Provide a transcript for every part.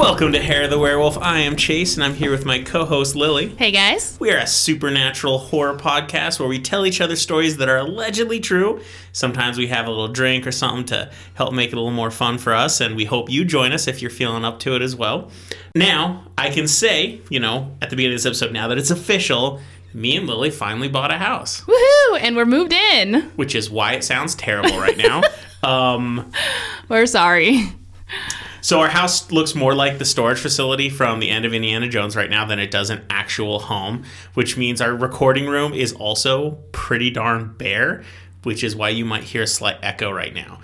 Welcome to Hair of the Werewolf. I am Chase, and I'm here with my co-host, Lily. Hey, guys. We are a supernatural horror podcast where we tell each other stories that are allegedly true. Sometimes we have a little drink or something to help make it a little more fun for us, and we hope you join us if you're feeling up to it as well. Now, I can say, at the beginning of this episode now that it's official, me and Lily finally bought a house. Woohoo! And we're moved in. Which is why it sounds terrible right now. We're sorry. So our house looks more like the storage facility from the end of Indiana Jones right now than it does an actual home, which means our recording room is also pretty darn bare, which is why you might hear a slight echo right now.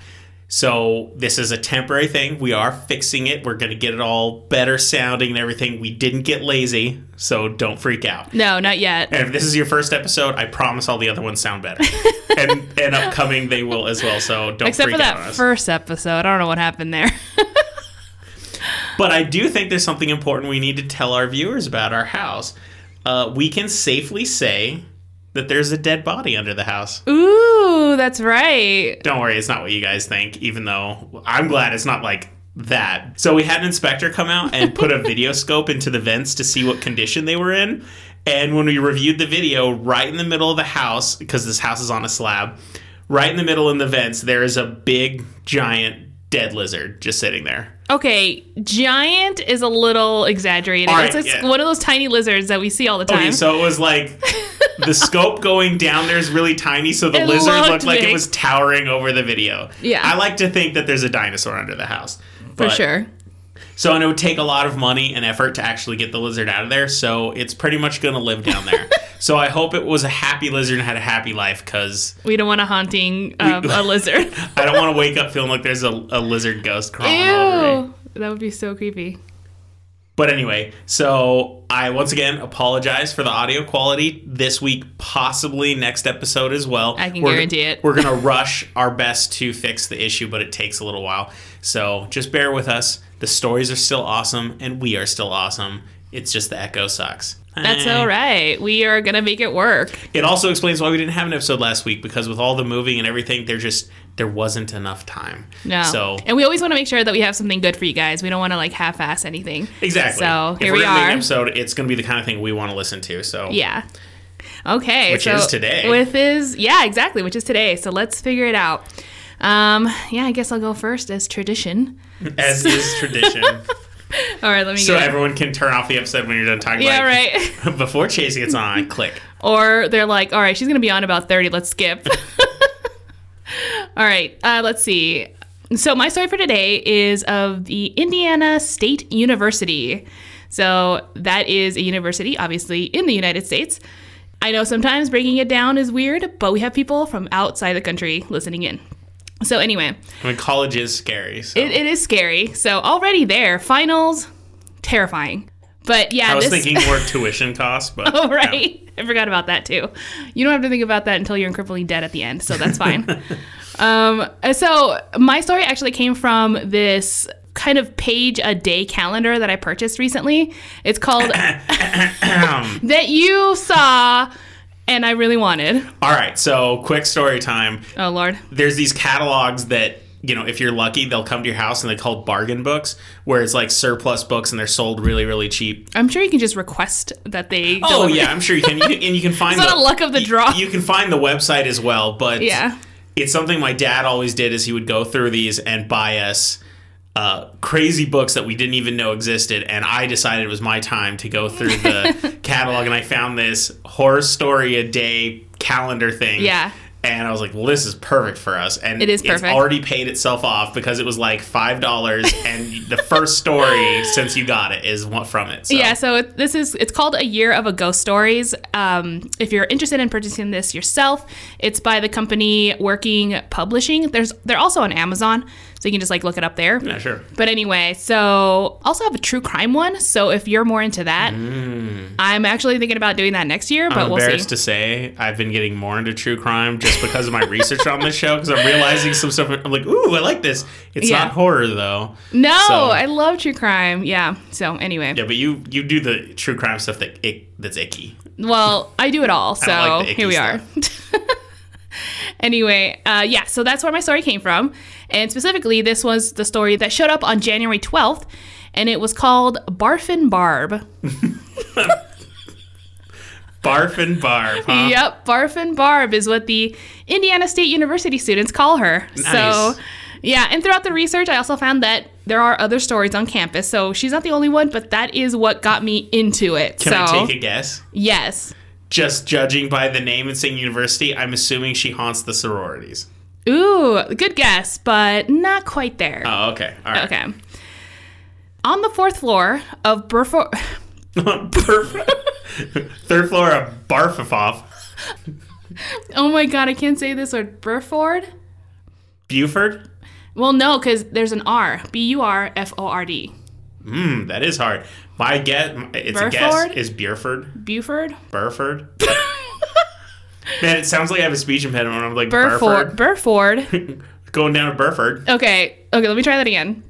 So this is a temporary thing. We are fixing it. We're going to get it all better sounding and everything. We didn't get lazy, so don't freak out. No, not yet. And if this is your first episode, I promise all the other ones sound better. and upcoming, they will as well, so don't freak out on us. Except for that first episode. I don't know what happened there. But I do think there's something important we need to tell our viewers about our house. We can safely say that there's a dead body under the house. Ooh, that's right. Don't worry, it's not what you guys think, even though I'm glad it's not like that. So we had an inspector come out and put a video scope into the vents to see what condition they were in. And when we reviewed the video, right in the middle of the house, because this house is on a slab, right in the middle in the vents, there is a big, giant, dead lizard just sitting there. Okay, giant is a little exaggerated. Right, it's one of those tiny lizards that we see all the time. Okay, so it was like the scope going down there is really tiny, so the lizard looked like it was towering over the video. Yeah. I like to think that there's a dinosaur under the house. For sure. So, and it would take a lot of money and effort to actually get the lizard out of there, so it's pretty much going to live down there. So I hope it was a happy lizard and had a happy life, because... We don't want a haunting a lizard. I don't want to wake up feeling like there's a lizard ghost crawling all over me. That would be so creepy. But anyway, so I once again apologize for the audio quality this week, possibly next episode as well. I can guarantee it. We're going to rush our best to fix the issue, but it takes a little while. So just bear with us. The stories are still awesome, and we are still awesome. It's just the echo sucks. That's all right. We are going to make it work. It also explains why we didn't have an episode last week, because with all the moving and everything, there wasn't enough time. No. So, and we always want to make sure that we have something good for you guys. We don't want to half-ass anything. Exactly. So here we are. If we're going to make an episode, it's going to be the kind of thing we want to listen to. So yeah. Okay. Which is today. Yeah, exactly, which is today. So let's figure it out. I guess I'll go first as tradition. As is tradition. All right, let me So everyone can turn off the episode when you're done talking about it. Yeah, right. Before Chase gets on, click. Or they're like, all right, she's going to be on about 30. Let's skip. All right, let's see. So my story for today is of the Indiana State University. So that is a university, obviously, in the United States. I know sometimes breaking it down is weird, but we have people from outside the country listening in. So anyway. I mean, college is scary. So. It is scary. So already there, finals, terrifying. But yeah. I was thinking more tuition costs. But, oh, right. Yeah. I forgot about that too. You don't have to think about that until you're in crippling debt at the end. So that's fine. So my story actually came from this kind of page a day calendar that I purchased recently. It's called That You Saw... And I really wanted. All right, so quick story time. Oh, Lord. There's these catalogs that, if you're lucky, they'll come to your house and they're called bargain books, where it's like surplus books and they're sold really, really cheap. I'm sure you can just request that they deliver. Yeah, I'm sure you can. And you can find it's not a luck of the draw. You can find the website as well, but it's something my dad always did is he would go through these and buy us crazy books that we didn't even know existed, and I decided it was my time to go through the catalog, and I found this horror story a day calendar thing. Yeah. And I was like, well, this is perfect for us. And it is perfect. It's already paid itself off because it was like $5, and the first story since you got it is from it. So. Yeah, so it's called A Year of a Ghost Stories. If you're interested in purchasing this yourself, it's by the company Working Publishing. They're also on Amazon, so you can just look it up there. Yeah, sure. But anyway, so also have a true crime one. So if you're more into that, I'm actually thinking about doing that next year, but we'll see. I'm embarrassed to say I've been getting more into true crime just because of my research on this show, because I'm realizing some stuff. I'm like, ooh, I like this. It's not horror, though. No, I love true crime. Yeah. So anyway. Yeah, but you do the true crime stuff that's icky. Well, I do it all. So I don't like the icky stuff. Here we are. Anyway, so that's where my story came from. And specifically, this was the story that showed up on January 12th. and it was called Barfin' Barb. Barfin' Barb, huh? Yep, Barfin' Barb is what the Indiana State University students call her. Nice. So, yeah, and throughout the research, I also found that there are other stories on campus, so she's not the only one, but that is what got me into it. Can I take a guess? Yes. Just judging by the name and saying university, I'm assuming she haunts the sororities. Ooh, good guess, but not quite there. Oh, okay. All right. Okay. On the fourth floor of Burford... Third floor of Barfafoff. Oh my god, I can't say this word. Burford? Buford? Well, no, because there's an R. B-U-R-F-O-R-D. That is hard. My guess, is Burford. Buford? Burford. Man, it sounds like I have a speech impediment when I'm like, Burford. Burford. Going down to Burford. Okay, let me try that again.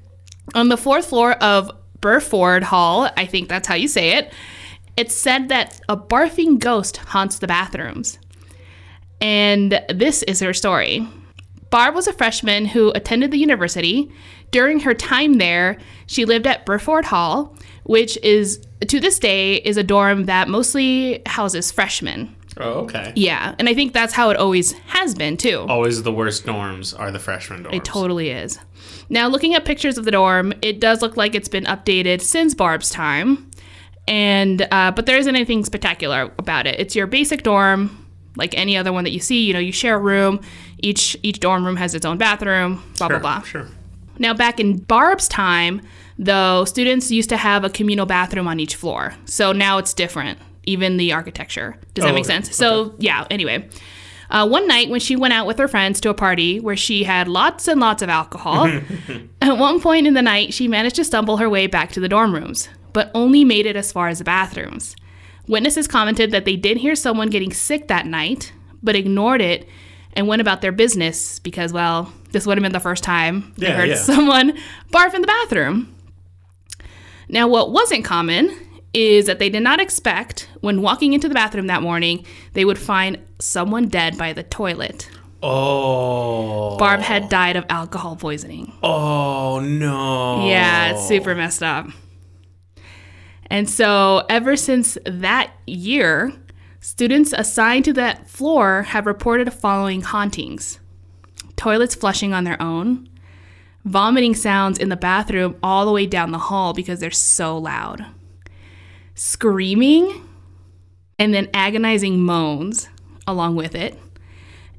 On the fourth floor of Burford Hall, I think that's how you say it, it's said that a barfing ghost haunts the bathrooms. And this is her story. Barb was a freshman who attended the university. During her time there, she lived at Burford Hall, which is, to this day, is a dorm that mostly houses freshmen. Oh, okay. Yeah, and I think that's how it always has been, too. Always the worst dorms are the freshman dorms. It totally is. Now, looking at pictures of the dorm, it does look like it's been updated since Barb's time, and but there isn't anything spectacular about it. It's your basic dorm. Like any other one that you see, you know, you share a room. Each dorm room has its own bathroom, blah, sure, blah, blah. Sure. Now, back in Barb's time, though, students used to have a communal bathroom on each floor. So now it's different, even the architecture. Does that make sense? So, yeah, anyway. One night when she went out with her friends to a party where she had lots and lots of alcohol, at one point in the night, she managed to stumble her way back to the dorm rooms, but only made it as far as the bathrooms. Witnesses commented that they did hear someone getting sick that night, but ignored it and went about their business because, well, this would have been the first time they heard someone barf in the bathroom. Now, what wasn't common is that they did not expect, when walking into the bathroom that morning, they would find someone dead by the toilet. Oh. Barb had died of alcohol poisoning. Oh, no. Yeah, it's super messed up. And so ever since that year, students assigned to that floor have reported the following hauntings: toilets flushing on their own, vomiting sounds in the bathroom all the way down the hall because they're so loud, screaming, and then agonizing moans along with it,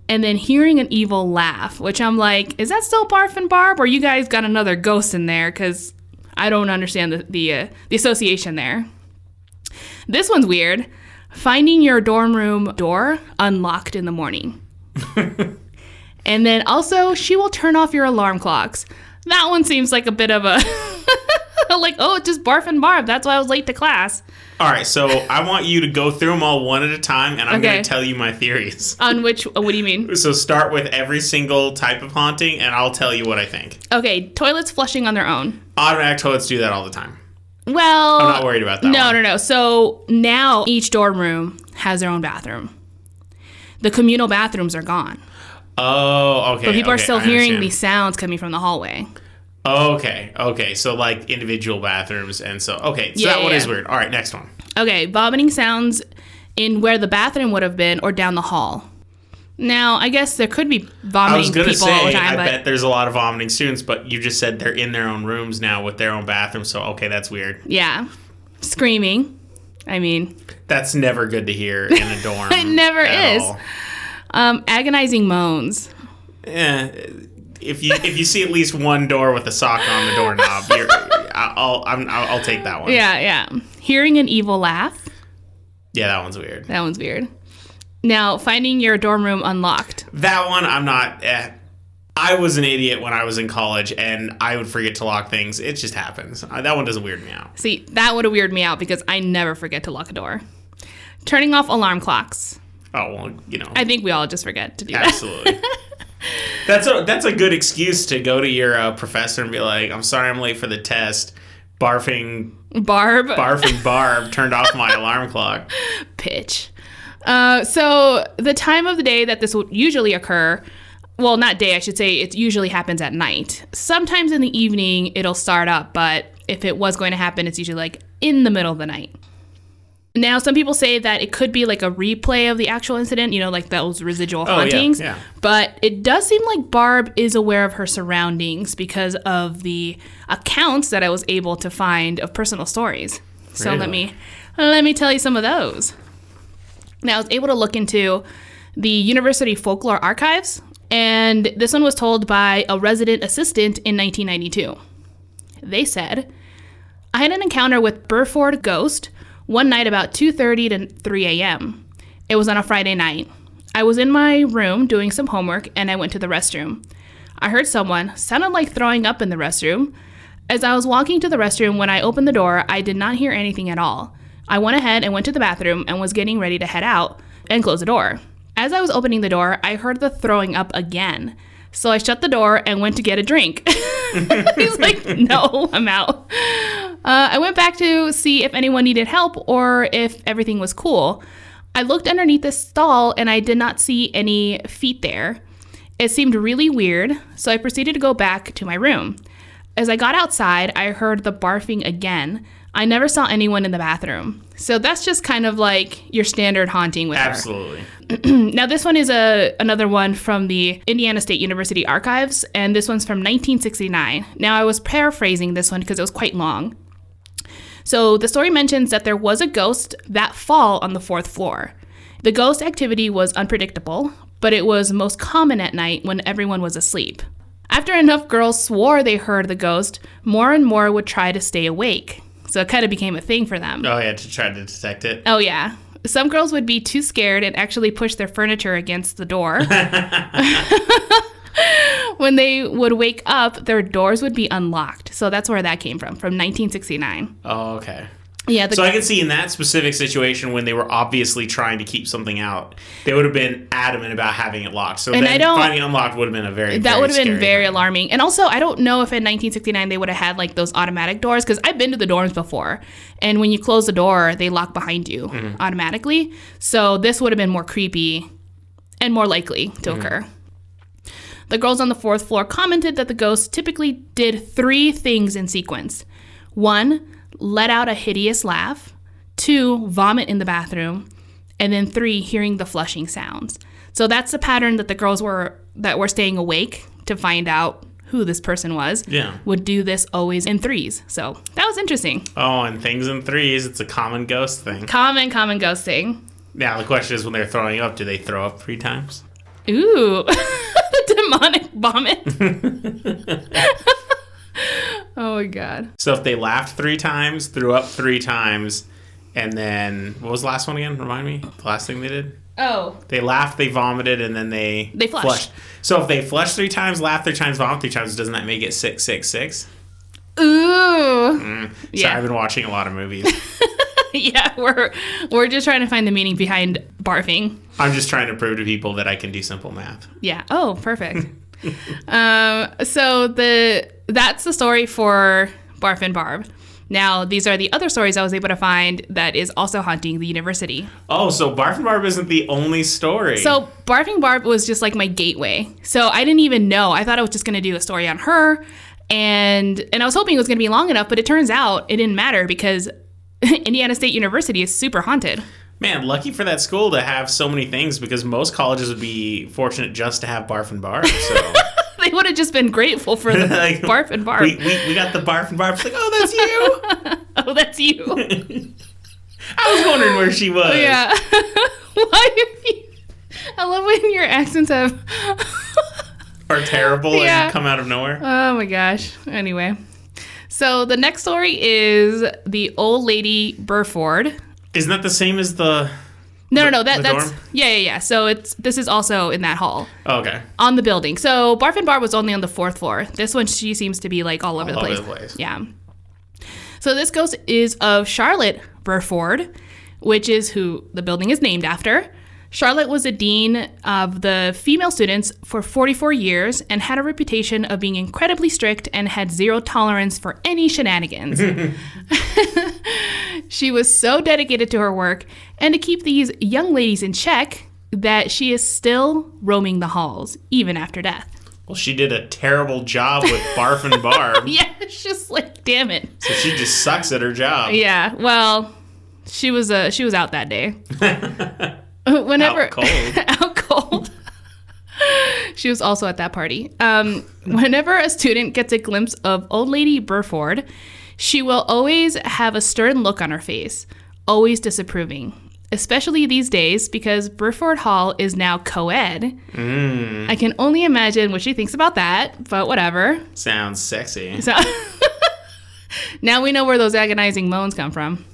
and then hearing an evil laugh, which I'm like, is that still Barfin' Barb, or you guys got another ghost in there? Because I don't understand the association there. This one's weird. Finding your dorm room door unlocked in the morning. And then also, she will turn off your alarm clocks. That one seems like a bit of a... like, oh, just Barfin' Barb. That's why I was late to class. All right, so I want you to go through them all one at a time, and I'm going to tell you my theories. On which... What do you mean? So start with every single type of haunting, and I'll tell you what I think. Okay, toilets flushing on their own. Automatic toilets do that all the time. Well... I'm not worried about that. No. So now each dorm room has their own bathroom. The communal bathrooms are gone. Oh, okay. But people are still hearing these sounds coming from the hallway. Okay. So, like, individual bathrooms. And so, that one is weird. All right, next one. Okay, vomiting sounds in where the bathroom would have been or down the hall. Now, I guess there could be vomiting people all the time. I bet there's a lot of vomiting students, but you just said they're in their own rooms now with their own bathroom, so that's weird. Yeah. Screaming. I mean... That's never good to hear in a dorm. It never is. Agonizing moans. Yeah. If you see at least one door with a sock on the doorknob, I'll take that one. Yeah. Hearing an evil laugh. Yeah, that one's weird. Now, finding your dorm room unlocked. That one, I'm not... I was an idiot when I was in college, and I would forget to lock things. It just happens. That one doesn't weird me out. See, that would have weirded me out because I never forget to lock a door. Turning off alarm clocks. Oh, well, I think we all just forget to do that. Absolutely. That's a good excuse to go to your professor and be like, I'm sorry I'm late for the test. Barfing Barb turned off my alarm clock. Pitch. So the time of the day that this would usually occur, well, not day, I should say, it usually happens at night. Sometimes in the evening it'll start up, but if it was going to happen, it's usually like in the middle of the night. Now, some people say that it could be like a replay of the actual incident, you know, like those residual hauntings. Yeah. But it does seem like Barb is aware of her surroundings because of the accounts that I was able to find of personal stories. So really? let me tell you some of those. Now, I was able to look into the University Folklore Archives, and this one was told by a resident assistant in 1992. They said, I had an encounter with Burford Ghost one night about 2:30 to 3 a.m. It was on a Friday night. I was in my room doing some homework, and I went to the restroom. I heard someone, sounded like throwing up in the restroom. As I was walking to the restroom, when I opened the door, I did not hear anything at all. I went ahead and went to the bathroom and was getting ready to head out and close the door. As I was opening the door, I heard the throwing up again. So I shut the door and went to get a drink. He's like, no, I'm out. I went back to see if anyone needed help or if everything was cool. I looked underneath the stall and I did not see any feet there. It seemed really weird, so I proceeded to go back to my room. As I got outside, I heard the barfing again. I never saw anyone in the bathroom. So that's just kind of like your standard haunting with her. Absolutely. Now, this one is another one from the Indiana State University archives, and this one's from 1969. Now, I was paraphrasing this one because it was quite long. So the story mentions that there was a ghost that fall on the fourth floor. The ghost activity was unpredictable, but it was most common at night when everyone was asleep. After enough girls swore they heard the ghost, more and more would try to stay awake. So it kind of became a thing for them. Oh, yeah, to try to detect it. Oh, yeah. Some girls would be too scared and actually push their furniture against the door. When they would wake up, their doors would be unlocked. So that's where that came from 1969. Oh, okay. Yeah. So I can see in that specific situation when they were obviously trying to keep something out, they would have been adamant about having it locked. So then finding it unlocked would have been a very, that would have been very alarming. And also, I don't know if in 1969 they would have had like those automatic doors, because I've been to the dorms before, and when you close the door, they lock behind you automatically. So this would have been more creepy and more likely to occur. The girls on the fourth floor commented that the ghost typically did three things in sequence. One, let out a hideous laugh, two, vomit in the bathroom, and then three, hearing the flushing sounds. So that's the pattern that the girls that were staying awake to find out who this person was, would do this always in threes. So that was interesting. Oh, and things in threes, it's a common ghost thing. Common ghost thing. Now the question is, when they're throwing up, do they throw up three times? Ooh, demonic vomit. Oh, my God. So if they laughed three times, threw up three times, and then... What was the last one again? Remind me. The last thing they did? Oh. They laughed, they vomited, and then they... They flushed. So if they flushed three times, laughed three times, vomit three times, doesn't that make it 666? Ooh. Sorry, yeah. I've been watching a lot of movies. Yeah, we're just trying to find the meaning behind barfing. I'm just trying to prove to people that I can do simple math. Yeah. Oh, perfect. That's the story for Barf and Barb. Now, these are the other stories I was able to find that is also haunting the university. Oh, so Barf and Barb isn't the only story. So Barfing Barb was just like my gateway. So I didn't even know. I thought I was just going to do a story on her. And I was hoping it was going to be long enough, but it turns out it didn't matter because Indiana State University is super haunted. Man, lucky for that school to have so many things, because most colleges would be fortunate just to have Barf and Barb, so... They would have just been grateful for the like, Barf and Barb. We got the Barf and Barb. It's like, oh, that's you. Oh, that's you. I was wondering where she was. Yeah. I love when your accents are terrible and come out of nowhere. Oh, my gosh. Anyway. So the next story is the old lady Burford. Isn't that the same as the... No. That's dorm? Yeah. So this is also in that hall. Oh, okay. On the building. So Barf and Barb was only on the fourth floor. This one, she seems to be like all over the place. Yeah. So this ghost is of Charlotte Burford, which is who the building is named after. Charlotte was a dean of the female students for 44 years and had a reputation of being incredibly strict and had zero tolerance for any shenanigans. She was so dedicated to her work and to keep these young ladies in check that she is still roaming the halls, even after death. well, she did a terrible job with Barf and Barb. Yeah, it's just like, damn it. So she just sucks at her job. Yeah, well, she was out that day. Whenever out cold. Out cold. She was also at that party. Whenever a student gets a glimpse of Old Lady Burford, she will always have a stern look on her face, always disapproving, especially these days because Burford Hall is now co-ed. I can only imagine what she thinks about that, but whatever. Sounds sexy. So now we know where those agonizing moans come from.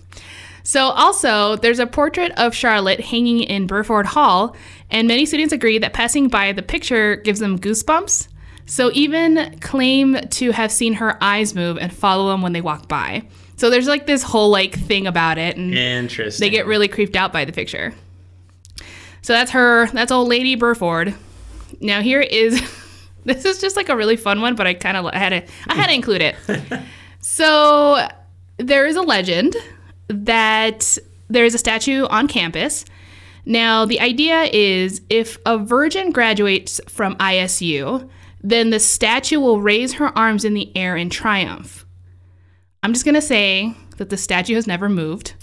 So also, there's a portrait of Charlotte hanging in Burford Hall, and many students agree that passing by the picture gives them goosebumps. So even claim to have seen her eyes move and follow them when they walk by. So there's like this whole like thing about it, and Interesting. They get really creeped out by the picture. So that's her. That's Old Lady Burford. Now here is, this is just like a really fun one, but I had to include it. So there is a legend that there is a statue on campus. Now the idea is if a virgin graduates from ISU, then the statue will raise her arms in the air in triumph. I'm just going to say that the statue has never moved.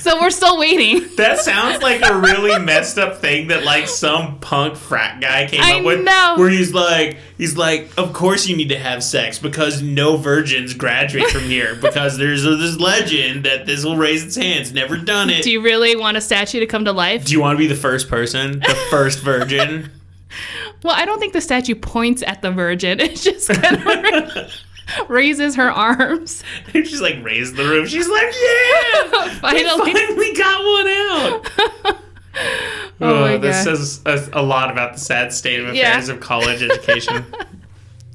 So we're still waiting. That sounds like a really messed up thing that like some punk frat guy came up with. Where he's like, of course you need to have sex because no virgins graduate from here because there's this legend that this will raise its hands. Never done it. Do you really want a statue to come to life? Do you want to be the first person? The first virgin? Well, I don't think the statue points at the virgin. It just kind of raises her arms. She's like, raise the roof. She's like, yeah! Finally got one out! Oh my God. This says a lot about the sad state of affairs of college education.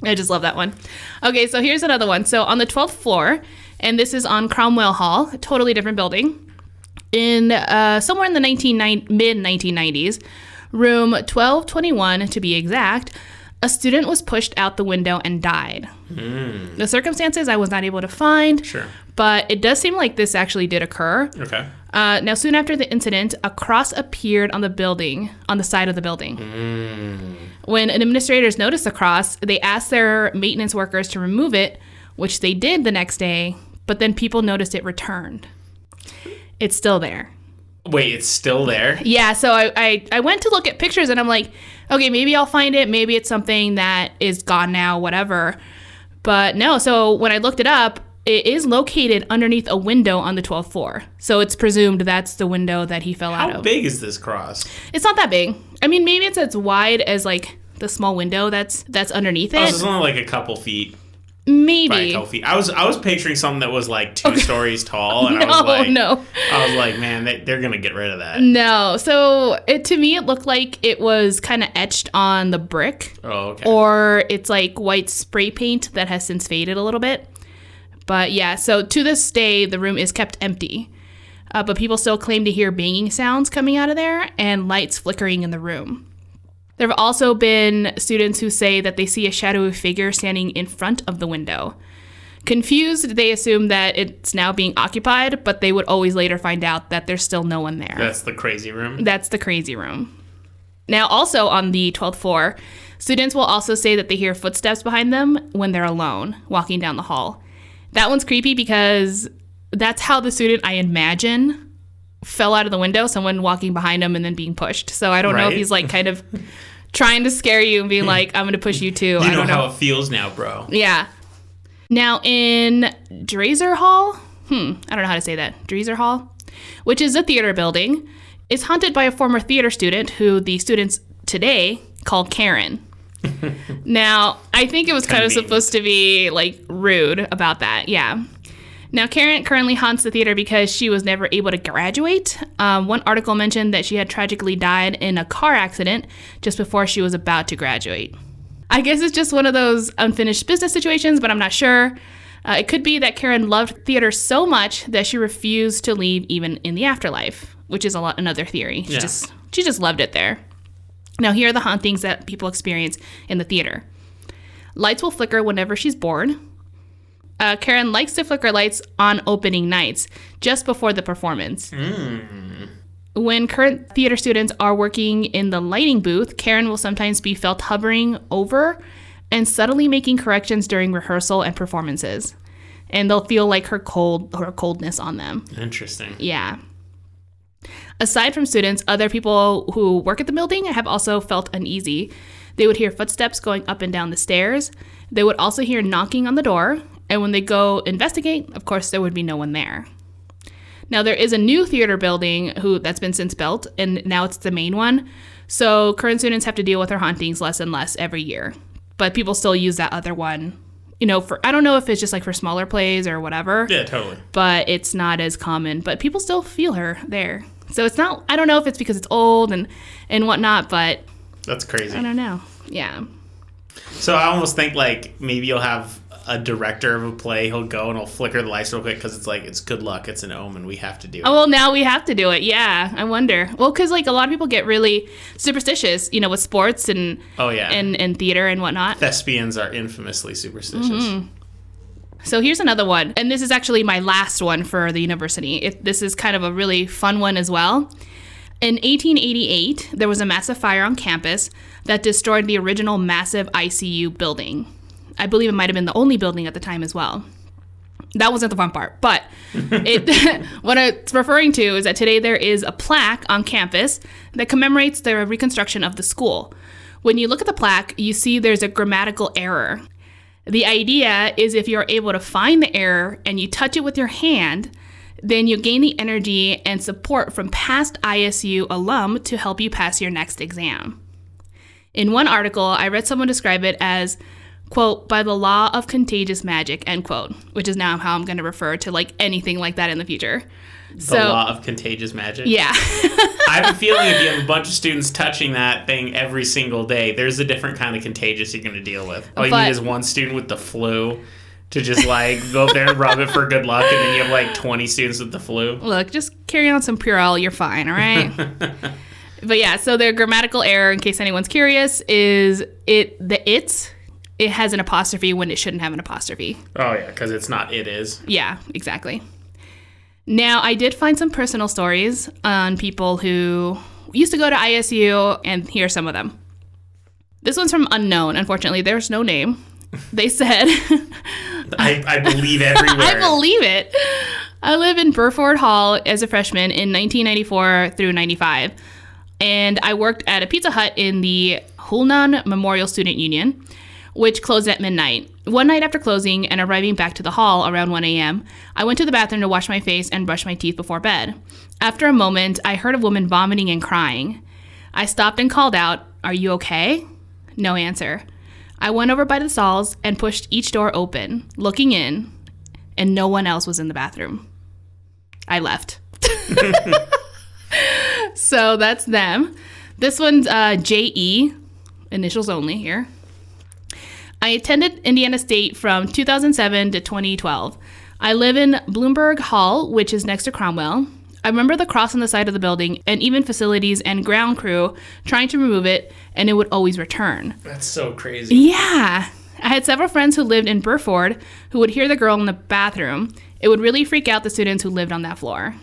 I just love that one. Okay, so here's another one. So on the 12th floor, and this is on Cromwell Hall, a totally different building, in somewhere in the mid-1990s, Room 1221, to be exact, a student was pushed out the window and died. The circumstances I was not able to find, but it does seem like this actually did occur. Okay. Now, soon after the incident, a cross appeared on the side of the building. When administrators noticed the cross, they asked their maintenance workers to remove it, which they did the next day, but then people noticed it returned. It's still there. Wait, it's still there? Yeah, so I went to look at pictures, and I'm like, okay, maybe I'll find it. Maybe it's something that is gone now, whatever. But no, so when I looked it up, it is located underneath a window on the 12th floor. So it's presumed that's the window that he fell out of. How big is this cross? It's not that big. I mean, maybe it's as wide as, like, the small window that's underneath it. Oh, so it's only, like, a couple feet. Maybe. I was picturing something that was like two stories tall, and I was like, man, they're gonna get rid of that. No, so to me it looked like it was kind of etched on the brick. Oh, okay. Or it's like white spray paint that has since faded a little bit. But yeah, so to this day the room is kept empty, but people still claim to hear banging sounds coming out of there and lights flickering in the room. There have also been students who say that they see a shadowy figure standing in front of the window. Confused, they assume that it's now being occupied, but they would always later find out that there's still no one there. That's the crazy room? That's the crazy room. Now, also on the 12th floor, students will also say that they hear footsteps behind them when they're alone, walking down the hall. That one's creepy because that's how the student, I imagine, fell out of the window, someone walking behind him and then being pushed. So I don't know if he's like kind of trying to scare you and being like, I'm going to push you too. I don't know how it feels now, bro. Yeah. Now in Dreiser Hall, I don't know how to say that. Dreiser Hall, which is a theater building, is haunted by a former theater student who the students today call Karen. Now, I think it was kind of supposed to be like rude about that. Yeah. Now, Karen currently haunts the theater because she was never able to graduate. One article mentioned that she had tragically died in a car accident just before she was about to graduate. I guess it's just one of those unfinished business situations, but I'm not sure. It could be that Karen loved theater so much that she refused to leave even in the afterlife, which is another theory. She just loved it there. Now, here are the hauntings that people experience in the theater. Lights will flicker whenever she's bored. Karen likes to flicker lights on opening nights, just before the performance. When current theater students are working in the lighting booth, Karen will sometimes be felt hovering over and subtly making corrections during rehearsal and performances. And they'll feel like her coldness on them. Interesting. Yeah. Aside from students, other people who work at the building have also felt uneasy. They would hear footsteps going up and down the stairs. They would also hear knocking on the door. And when they go investigate, of course, there would be no one there. Now, there is a new theater building that's been since built, and now it's the main one. So current students have to deal with their hauntings less and less every year. But people still use that other one, you know, for, I don't know if it's just like for smaller plays or whatever. Yeah, totally. But it's not as common. But people still feel her there. So it's not, I don't know if it's because it's old and whatnot, but. That's crazy. I don't know. Yeah. So I almost think like maybe you'll have a director of a play, he'll go and he'll flicker the lights real quick because it's like, it's good luck, it's an omen, we have to do it. Oh, well, now we have to do it, yeah. I wonder. Well, because like a lot of people get really superstitious, you know, with sports and and theater and whatnot. Thespians are infamously superstitious. Mm-hmm. So here's another one, and this is actually my last one for the university. This is kind of a really fun one as well. In 1888, there was a massive fire on campus that destroyed the original massive ICU building. I believe it might have been the only building at the time as well. That wasn't the fun part, but what it's referring to is that today there is a plaque on campus that commemorates the reconstruction of the school. When you look at the plaque, you see there's a grammatical error. The idea is if you're able to find the error and you touch it with your hand, then you gain the energy and support from past ISU alum to help you pass your next exam. In one article, I read someone describe it as, quote, by the law of contagious magic, end quote, which is now how I'm going to refer to like anything like that in the future. The law of contagious magic? Yeah. I have a feeling if you have a bunch of students touching that thing every single day, there's a different kind of contagious you're going to deal with. All you need is one student with the flu to just like go up there and rub it for good luck, and then you have like 20 students with the flu. Look, just carry on some Purell, you're fine, all right? But yeah, so their grammatical error, in case anyone's curious, is it has an apostrophe when it shouldn't have an apostrophe. Oh, yeah, because it's not it is. Yeah, exactly. Now, I did find some personal stories on people who used to go to ISU, and here are some of them. This one's from Unknown. Unfortunately, there's no name. They said... I believe everywhere. I believe it. I live in Burford Hall as a freshman in 1994 through 95, and I worked at a Pizza Hut in the Hulnan Memorial Student Union, which closed at midnight. One night after closing and arriving back to the hall around 1 a.m., I went to the bathroom to wash my face and brush my teeth before bed. After a moment, I heard a woman vomiting and crying. I stopped and called out, "Are you okay?" No answer. I went over by the stalls and pushed each door open, looking in, and no one else was in the bathroom. I left. So that's them. This one's J.E., initials only here. I attended Indiana State from 2007 to 2012. I live in Bloomberg Hall, which is next to Cromwell. I remember the cross on the side of the building and even facilities and ground crew trying to remove it, and it would always return. That's so crazy. Yeah. I had several friends who lived in Burford who would hear the girl in the bathroom. It would really freak out the students who lived on that floor.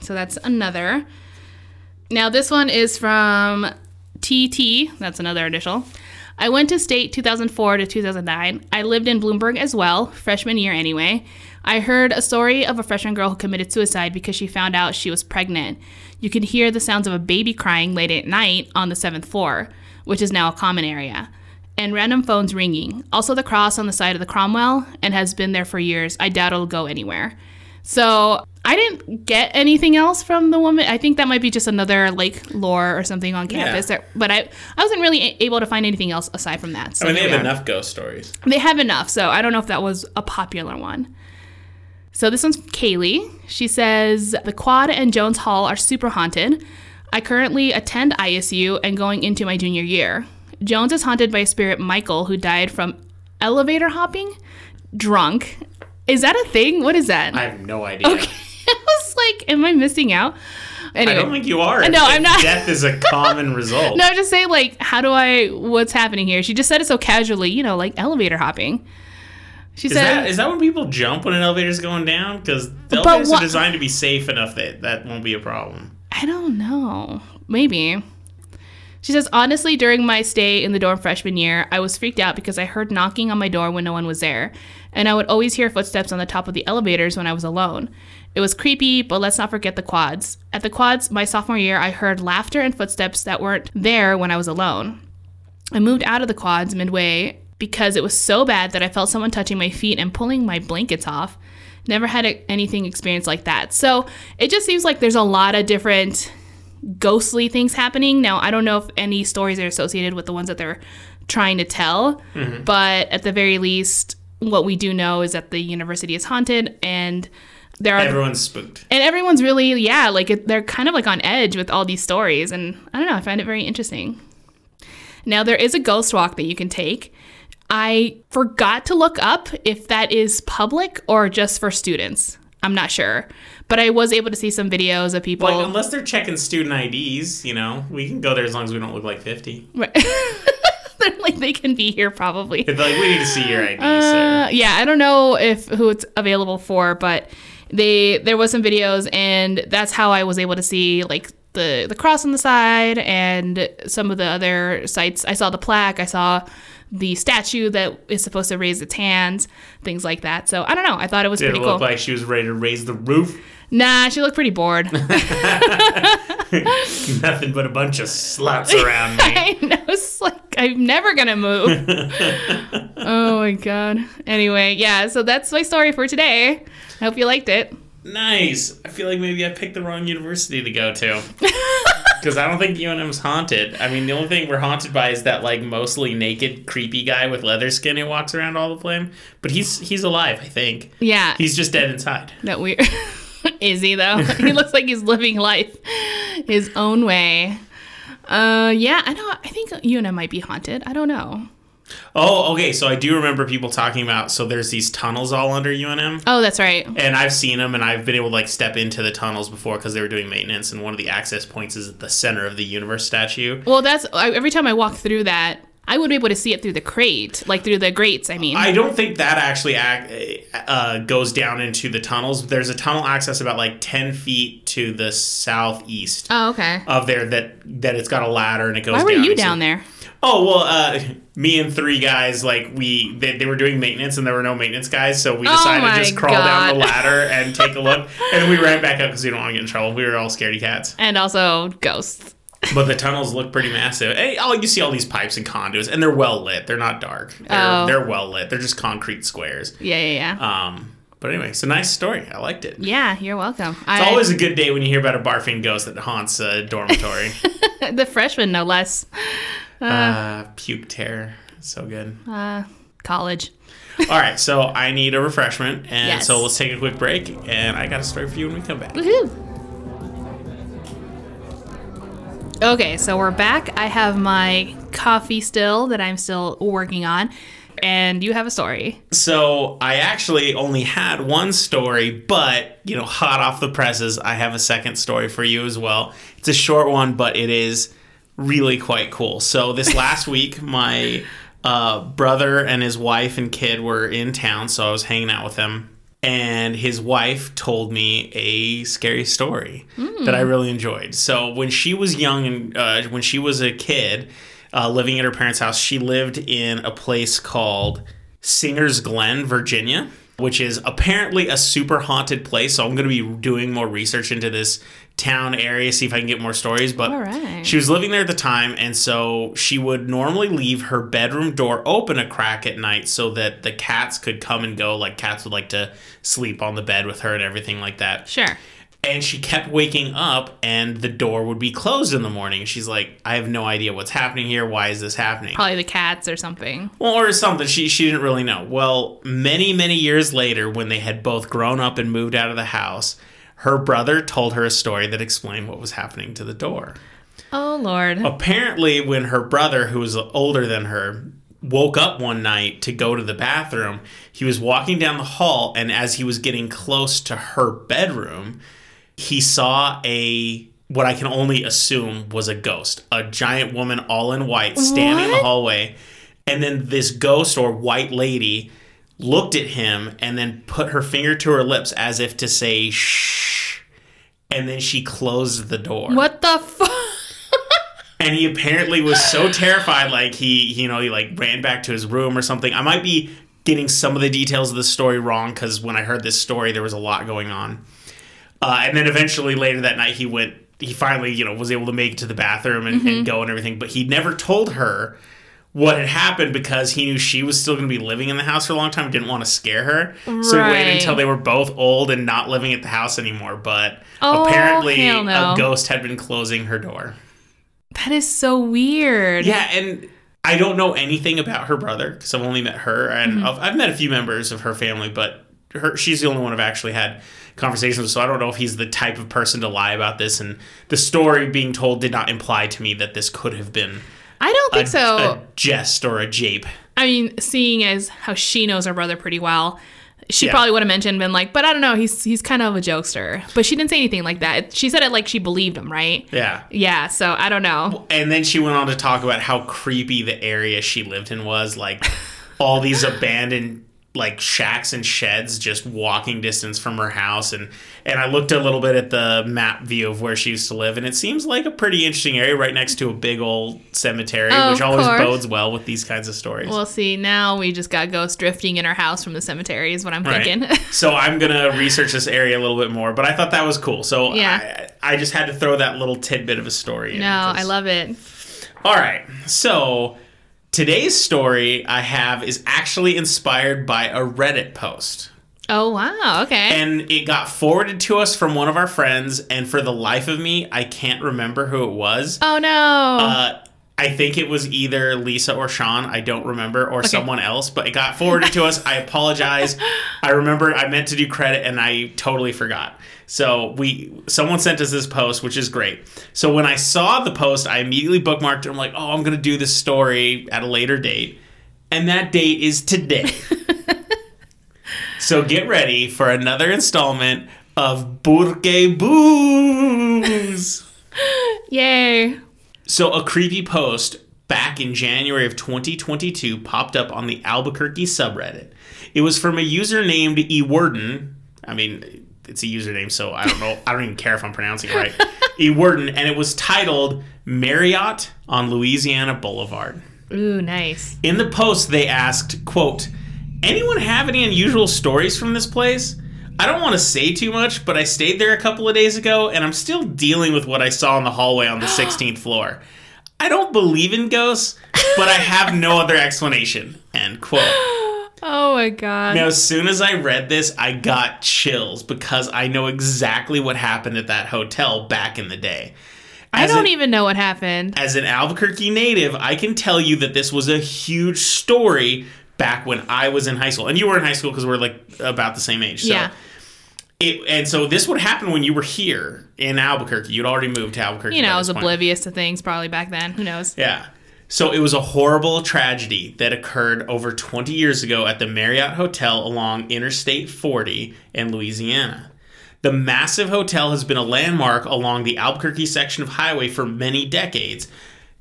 So that's another. Now this one is from TT. That's another initial. I went to State 2004 to 2009. I lived in Bloomberg as well, freshman year anyway. I heard a story of a freshman girl who committed suicide because she found out she was pregnant. You could hear the sounds of a baby crying late at night on the 7th floor, which is now a common area, and random phones ringing. Also the cross on the side of the Cromwell, and has been there for years. I doubt it'll go anywhere. So I didn't get anything else from the woman. I think that might be just another like lore or something on campus. Yeah. But I wasn't really able to find anything else aside from that. So I mean, they have enough ghost stories. They have enough. So I don't know if that was a popular one. So this one's Kaylee. She says, the quad and Jones Hall are super haunted. I currently attend ISU and going into my junior year. Jones is haunted by a spirit, Michael, who died from elevator hopping, drunk. Is that a thing? What is that? I have no idea. Okay. I was like, am I missing out? Anyway. I don't think you are. No, I'm not. Death is a common result. No, I'm just saying, like, what's happening here? She just said it so casually, you know, like elevator hopping. She said, is that when people jump when an elevator's going down? Because the elevators are designed to be safe enough that won't be a problem. I don't know. Maybe. She says, honestly, during my stay in the dorm freshman year, I was freaked out because I heard knocking on my door when no one was there, and I would always hear footsteps on the top of the elevators when I was alone. It was creepy, but let's not forget the quads. At the quads, my sophomore year, I heard laughter and footsteps that weren't there when I was alone. I moved out of the quads midway because it was so bad that I felt someone touching my feet and pulling my blankets off. Never had anything experienced like that. So it just seems like there's a lot of different ghostly things happening. Now, I don't know if any stories are associated with the ones that they're trying to tell, mm-hmm. but at the very least, what we do know is that the university is haunted and there are... Everyone's spooked. And everyone's really, yeah, like they're kind of like on edge with all these stories. And I don't know, I find it very interesting. Now, there is a ghost walk that you can take. I forgot to look up if that is public or just for students. I'm not sure. But I was able to see some videos of people. Like, unless they're checking student IDs, you know, we can go there as long as we don't look like 50. Right. Like, they can be here probably. They're like, we need to see your ID, sir. Yeah, I don't know if who it's available for, but there was some videos, and that's how I was able to see, like, the cross on the side and some of the other sites. I saw the plaque. I saw the statue that is supposed to raise its hands, things like that. So, I don't know. I thought it was pretty cool. Did it look like she was ready to raise the roof? Nah, she looked pretty bored. Nothing but a bunch of sluts around me. I know. It's like, I'm never going to move. Oh, my God. Anyway, yeah. So, that's my story for today. I hope you liked it. Nice. I feel like maybe I picked the wrong university to go to. Because I don't think UNM's haunted. I mean, the only thing we're haunted by is that, like, mostly naked, creepy guy with leather skin who walks around all the time. But he's alive, I think. Yeah. He's just dead inside. That weird. Is he, though? He looks like he's living life his own way. Yeah, I know. I think UNM might be haunted. I don't know. Oh, okay. So I do remember people talking about, so there's these tunnels all under UNM. Oh, that's right. And I've seen them, and I've been able to, like, step into the tunnels before because they were doing maintenance, and one of the access points is at the center of the universe statue. Well, every time I walk through that, I would be able to see it through the crate, like through the grates, I mean. I don't think that actually goes down into the tunnels. There's a tunnel access about, like, 10 feet to the southeast. Oh, okay. Of there that it's got a ladder, and it goes down. Why were you down there? Oh, well, me and three guys, like, they were doing maintenance, and there were no maintenance guys, so we decided to just crawl down the ladder and take a look, and we ran back up because we didn't want to get in trouble. We were all scaredy cats. And also ghosts. But the tunnels look pretty massive. Hey, you see all these pipes and conduits, and they're well lit. They're not dark. They're well lit. They're just concrete squares. Yeah. But anyway, it's a nice story. I liked it. Yeah, you're welcome. It's always a good day when you hear about a barfing ghost that haunts a dormitory. The freshman, no less. Puke terror. So good. College. All right, so I need a refreshment, and so let's take a quick break, and I got a story for you when we come back. Woohoo! Okay, so we're back. I have my coffee still that I'm still working on, and you have a story. So I actually only had one story, but, you know, hot off the presses, I have a second story for you as well. It's a short one, but it is really quite cool. So this last week, my brother and his wife and kid were in town, so I was hanging out with them. And his wife told me a scary story that I really enjoyed. So when she was young and when she was a kid living at her parents' house, she lived in a place called Singer's Glen, Virginia, which is apparently a super haunted place. So I'm going to be doing more research into this town area, see if I can get more stories. But She was living there at the time. And so she would normally leave her bedroom door open a crack at night so that the cats could come and go. Like, cats would like to sleep on the bed with her and everything like that. Sure. And she kept waking up and the door would be closed in the morning. She's like, I have no idea what's happening here. Why is this happening? Probably the cats or something. Well, or something. She didn't really know. Well, many, many years later, when they had both grown up and moved out of the house, her brother told her a story that explained what was happening to the door. Oh, Lord. Apparently, when her brother, who was older than her, woke up one night to go to the bathroom, he was walking down the hall, and as he was getting close to her bedroom, he saw what I can only assume was a ghost, a giant woman all in white standing in the hallway. And then this ghost or white lady looked at him and then put her finger to her lips as if to say, shh, and then she closed the door. What the fuck? And he apparently was so terrified, like he ran back to his room or something. I might be getting some of the details of the story wrong because when I heard this story, there was a lot going on. And then eventually later that night, he finally was able to make it to the bathroom and go and everything. But he never told her what had happened because he knew she was still going to be living in the house for a long time. Didn't want to scare her. Right. So he waited until they were both old and not living at the house anymore. But apparently a ghost had been closing her door. That is so weird. Yeah, and I don't know anything about her brother because I've only met her. And I've met a few members of her family, but she's the only one I've actually had conversations with. So I don't know if he's the type of person to lie about this. And the story being told did not imply to me that this could have been a jest or a jape. I mean, seeing as how she knows her brother pretty well, she probably would have mentioned, been like, but I don't know, he's kind of a jokester. But she didn't say anything like that. She said it like she believed him, right? Yeah. Yeah, so I don't know. And then she went on to talk about how creepy the area she lived in was, like all these abandoned like shacks and sheds just walking distance from her house. And I looked a little bit at the map view of where she used to live, and it seems like a pretty interesting area right next to a big old cemetery, which always bodes well with these kinds of stories. We'll see. Now we just got ghosts drifting in our house from the cemetery is what I'm thinking. So I'm going to research this area a little bit more, but I thought that was cool. So yeah. I just had to throw that little tidbit of a story in. No, I love it. All right. So today's story I have is actually inspired by a Reddit post. Oh, wow. Okay. And it got forwarded to us from one of our friends, and for the life of me, I can't remember who it was. Oh, no. I think it was either Lisa or Sean. I don't remember, or someone else, but it got forwarded to us. I apologize. I remember I meant to do credit, and I totally forgot. So someone sent us this post, which is great. So when I saw the post, I immediately bookmarked it. I'm like, oh, I'm going to do this story at a later date. And that date is today. So get ready for another installment of Burke Booze. Yay. So a creepy post back in January of 2022 popped up on the Albuquerque subreddit. It was from a user named E. Worden. I mean, it's a username, so I don't know. I don't even care if I'm pronouncing it right. E. Worden, and it was titled Marriott on Louisiana Boulevard. Ooh, nice. In the post, they asked, quote, anyone have any unusual stories from this place? I don't want to say too much, but I stayed there a couple of days ago, and I'm still dealing with what I saw in the hallway on the 16th floor. I don't believe in ghosts, but I have no other explanation. End quote. Oh, my God. Now, as soon as I read this, I got chills because I know exactly what happened at that hotel back in the day. I don't even know what happened. As an Albuquerque native, I can tell you that this was a huge story back when I was in high school. And you were in high school because we're, like, about the same age. So yeah. And so this would happen when you were here in Albuquerque. You'd already moved to Albuquerque. You know, I was oblivious to things probably back then. Who knows? Yeah. So it was a horrible tragedy that occurred over 20 years ago at the Marriott Hotel along Interstate 40 in Louisiana. The massive hotel has been a landmark along the Albuquerque section of highway for many decades.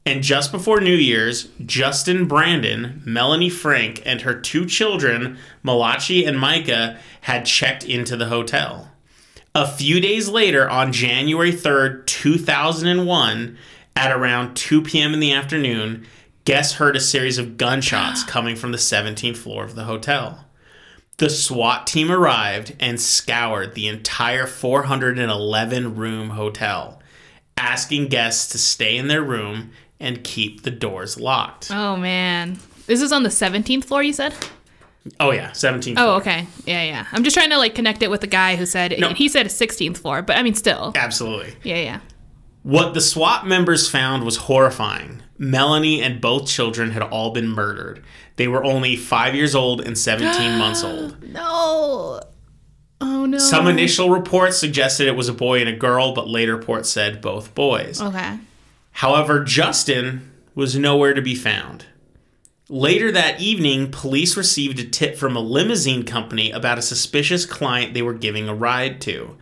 And just before New Year's, Justin Brandon, Melanie Frank, and her two children, Malachi and Micah, had checked into the hotel. A few days later, on January 3rd, 2001... at around 2 p.m. in the afternoon, guests heard a series of gunshots coming from the 17th floor of the hotel. The SWAT team arrived and scoured the entire 411-room hotel, asking guests to stay in their room and keep the doors locked. Oh, man. This is on the 17th floor, you said? Oh, yeah, 17th floor. Oh, okay. Yeah. I'm just trying to, like, connect it with the guy who said... No. He said a 16th floor, but, I mean, still. Absolutely. Yeah. What the SWAT members found was horrifying. Melanie and both children had all been murdered. They were only 5 years old and 17 months old. No. Oh, no. Some initial reports suggested it was a boy and a girl, but later reports said both boys. Okay. However, Justin was nowhere to be found. Later that evening, police received a tip from a limousine company about a suspicious client they were giving a ride to.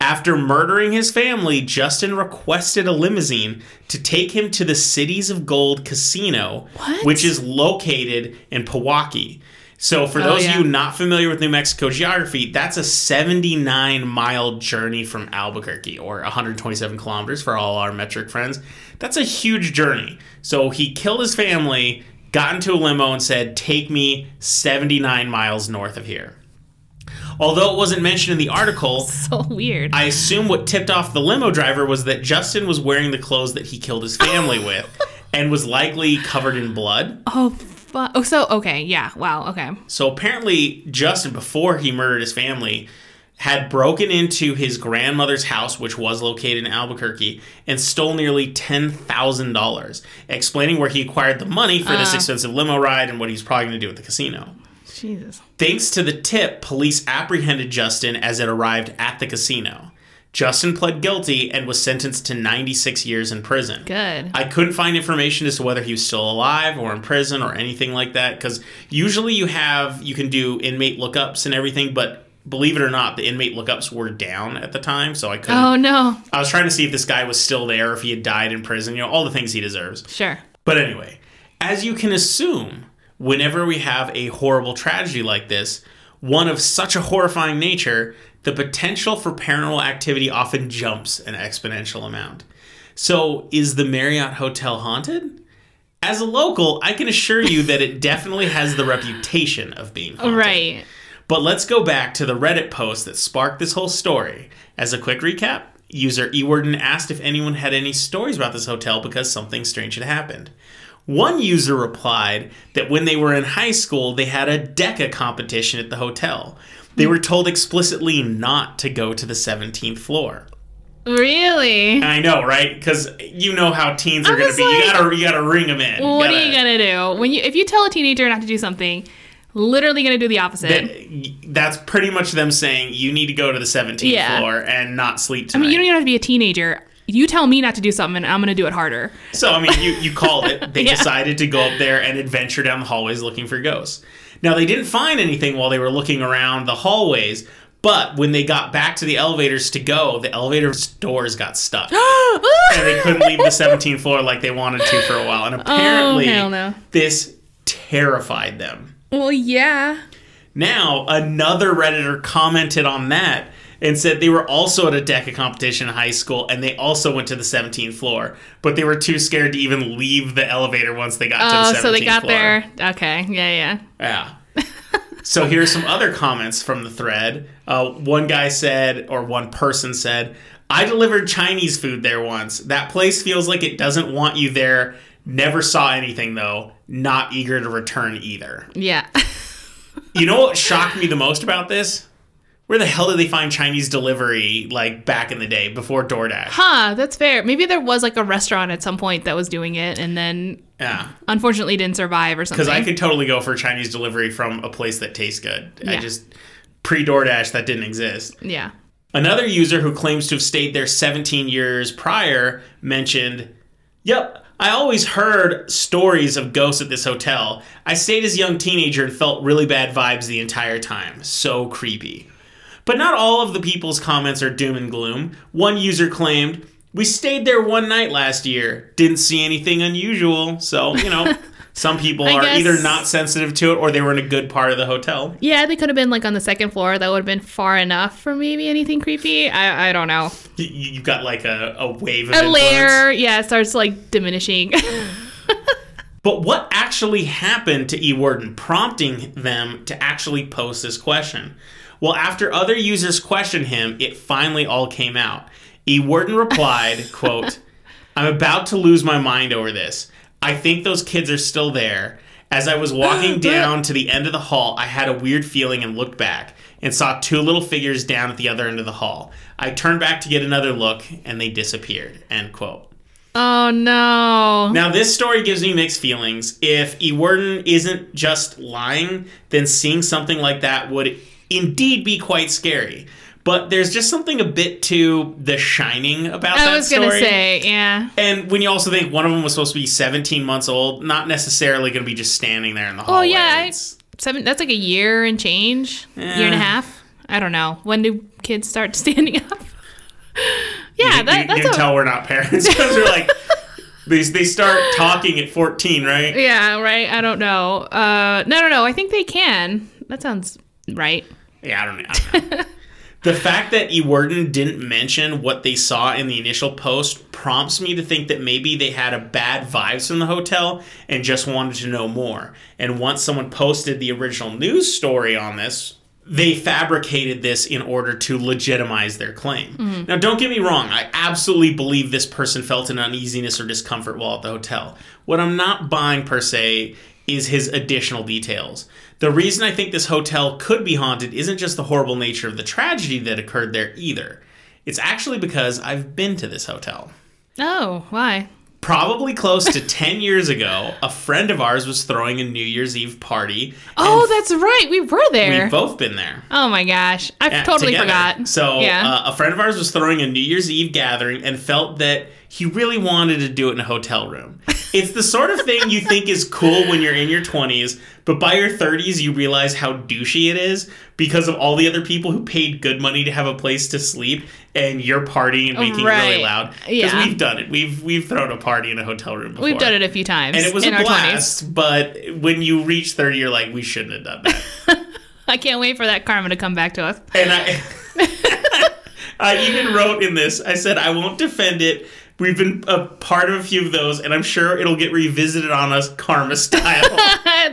After murdering his family, Justin requested a limousine to take him to the Cities of Gold Casino, which is located in Pewaukee. So for those of you not familiar with New Mexico geography, that's a 79-mile journey from Albuquerque, or 127 kilometers for all our metric friends. That's a huge journey. So he killed his family, got into a limo, and said, take me 79 miles north of here. Although it wasn't mentioned in the article, so weird. I assume what tipped off the limo driver was that Justin was wearing the clothes that he killed his family with and was likely covered in blood. Oh, oh, so, okay, yeah, wow, okay. So apparently Justin, before he murdered his family, had broken into his grandmother's house, which was located in Albuquerque, and stole nearly $10,000, explaining where he acquired the money for this expensive limo ride and what he's probably going to do at the casino. Jesus. Thanks to the tip, police apprehended Justin as it arrived at the casino. Justin pled guilty and was sentenced to 96 years in prison. Good. I couldn't find information as to whether he was still alive or in prison or anything like that, because usually you can do inmate lookups and everything, but believe it or not, the inmate lookups were down at the time, so I couldn't. Oh, no. I was trying to see if this guy was still there, if he had died in prison, you know, all the things he deserves. Sure. But anyway, as you can assume, whenever we have a horrible tragedy like this, one of such a horrifying nature, the potential for paranormal activity often jumps an exponential amount. So, is the Marriott Hotel haunted? As a local, I can assure you that it definitely has the reputation of being haunted. Right. But let's go back to the Reddit post that sparked this whole story. As a quick recap, user E. Worden asked if anyone had any stories about this hotel because something strange had happened. One user replied that when they were in high school, they had a DECA competition at the hotel. They were told explicitly not to go to the 17th floor. Really? I know, right? Because you know how teens are going to be. Like, you gotta ring them in. What are you going to do? If you tell a teenager not to do something, literally going to do the opposite. That's pretty much them saying, you need to go to the 17th floor and not sleep tonight. I mean, you don't even have to be a teenager. You tell me not to do something, and I'm going to do it harder. So, I mean, you called it. They decided to go up there and adventure down the hallways looking for ghosts. Now, they didn't find anything while they were looking around the hallways, but when they got back to the elevators to go, the elevator's doors got stuck. And they couldn't leave the 17th floor like they wanted to for a while. And apparently, this terrified them. Well, yeah. Now, another Redditor commented on that and said they were also at a DECA competition in high school, and they also went to the 17th floor. But they were too scared to even leave the elevator once they got to the 17th floor. Oh, so they got there. Okay, yeah. Yeah. So here are some other comments from the thread. One person said, I delivered Chinese food there once. That place feels like it doesn't want you there. Never saw anything, though. Not eager to return either. Yeah. You know what shocked me the most about this? Where the hell did they find Chinese delivery, like, back in the day, before DoorDash? Huh, that's fair. Maybe there was, like, a restaurant at some point that was doing it, and then, unfortunately, didn't survive or something. Because I could totally go for Chinese delivery from a place that tastes good. Yeah. I just, pre-DoorDash, that didn't exist. Yeah. Another user who claims to have stayed there 17 years prior mentioned, yep, I always heard stories of ghosts at this hotel. I stayed as a young teenager and felt really bad vibes the entire time. So creepy. But not all of the people's comments are doom and gloom. One user claimed, we stayed there one night last year. Didn't see anything unusual. So, you know, some people are either not sensitive to it or they were in a good part of the hotel. Yeah, they could have been like on the second floor. That would have been far enough for maybe anything creepy. I don't know. You've got like a wave of influence. Layer. Yeah, it starts like diminishing. But what actually happened to E. Worden, prompting them to actually post this question? Well, after other users questioned him, it finally all came out. E. Worden replied, quote, I'm about to lose my mind over this. I think those kids are still there. As I was walking down to the end of the hall, I had a weird feeling and looked back and saw two little figures down at the other end of the hall. I turned back to get another look, and they disappeared, end quote. Oh, no. Now, this story gives me mixed feelings. If E. Worden isn't just lying, then seeing something like that would indeed be quite scary, but there's just something a bit too The Shining about that story. I was going to say, yeah. And when you also think one of them was supposed to be 17 months old, not necessarily going to be just standing there in the hallway. Oh, yeah. That's like a year and change, year and a half. I don't know. When do kids start standing up? Yeah. You can tell we're not parents because we're like... They start talking at 14, right? Yeah, right. I don't know. No. I think they can. That sounds right. Yeah, I don't know. The fact that E. Worden didn't mention what they saw in the initial post prompts me to think that maybe they had a bad vibes from the hotel and just wanted to know more. And once someone posted the original news story on this, they fabricated this in order to legitimize their claim. Mm-hmm. Now, don't get me wrong. I absolutely believe this person felt an uneasiness or discomfort while at the hotel. What I'm not buying, per se, is his additional details. The reason I think this hotel could be haunted isn't just the horrible nature of the tragedy that occurred there either. It's actually because I've been to this hotel. Oh, why? Probably close to 10 years ago, a friend of ours was throwing a New Year's Eve party. Oh, that's right. We were there. We've both been there. Oh, my gosh. I totally forgot. So yeah. A friend of ours was throwing a New Year's Eve gathering and felt that he really wanted to do it in a hotel room. It's the sort of thing you think is cool when you're in your 20s, but by your 30s, you realize how douchey it is because of all the other people who paid good money to have a place to sleep, and you're partying and making it really loud. Because we've done it. We've thrown a party in a hotel room before. We've done it a few times. And it was a blast, 20s. But when you reach 30, you're like, we shouldn't have done that. I can't wait for that karma to come back to us. And I even wrote in this, I said, I won't defend it. We've been a part of a few of those, and I'm sure it'll get revisited on us karma style.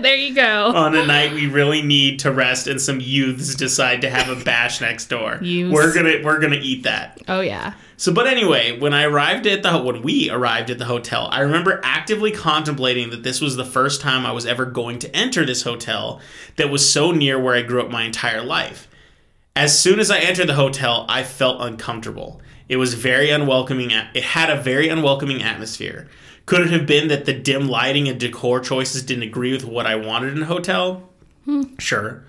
There you go. On a night we really need to rest and some youths decide to have a bash next door. We're gonna eat that. Oh, yeah. So, but anyway, when we arrived at the hotel, I remember actively contemplating that this was the first time I was ever going to enter this hotel that was so near where I grew up my entire life. As soon as I entered the hotel, I felt uncomfortable. It was very unwelcoming. It had a very unwelcoming atmosphere. Could it have been that the dim lighting and decor choices didn't agree with what I wanted in a hotel? Sure.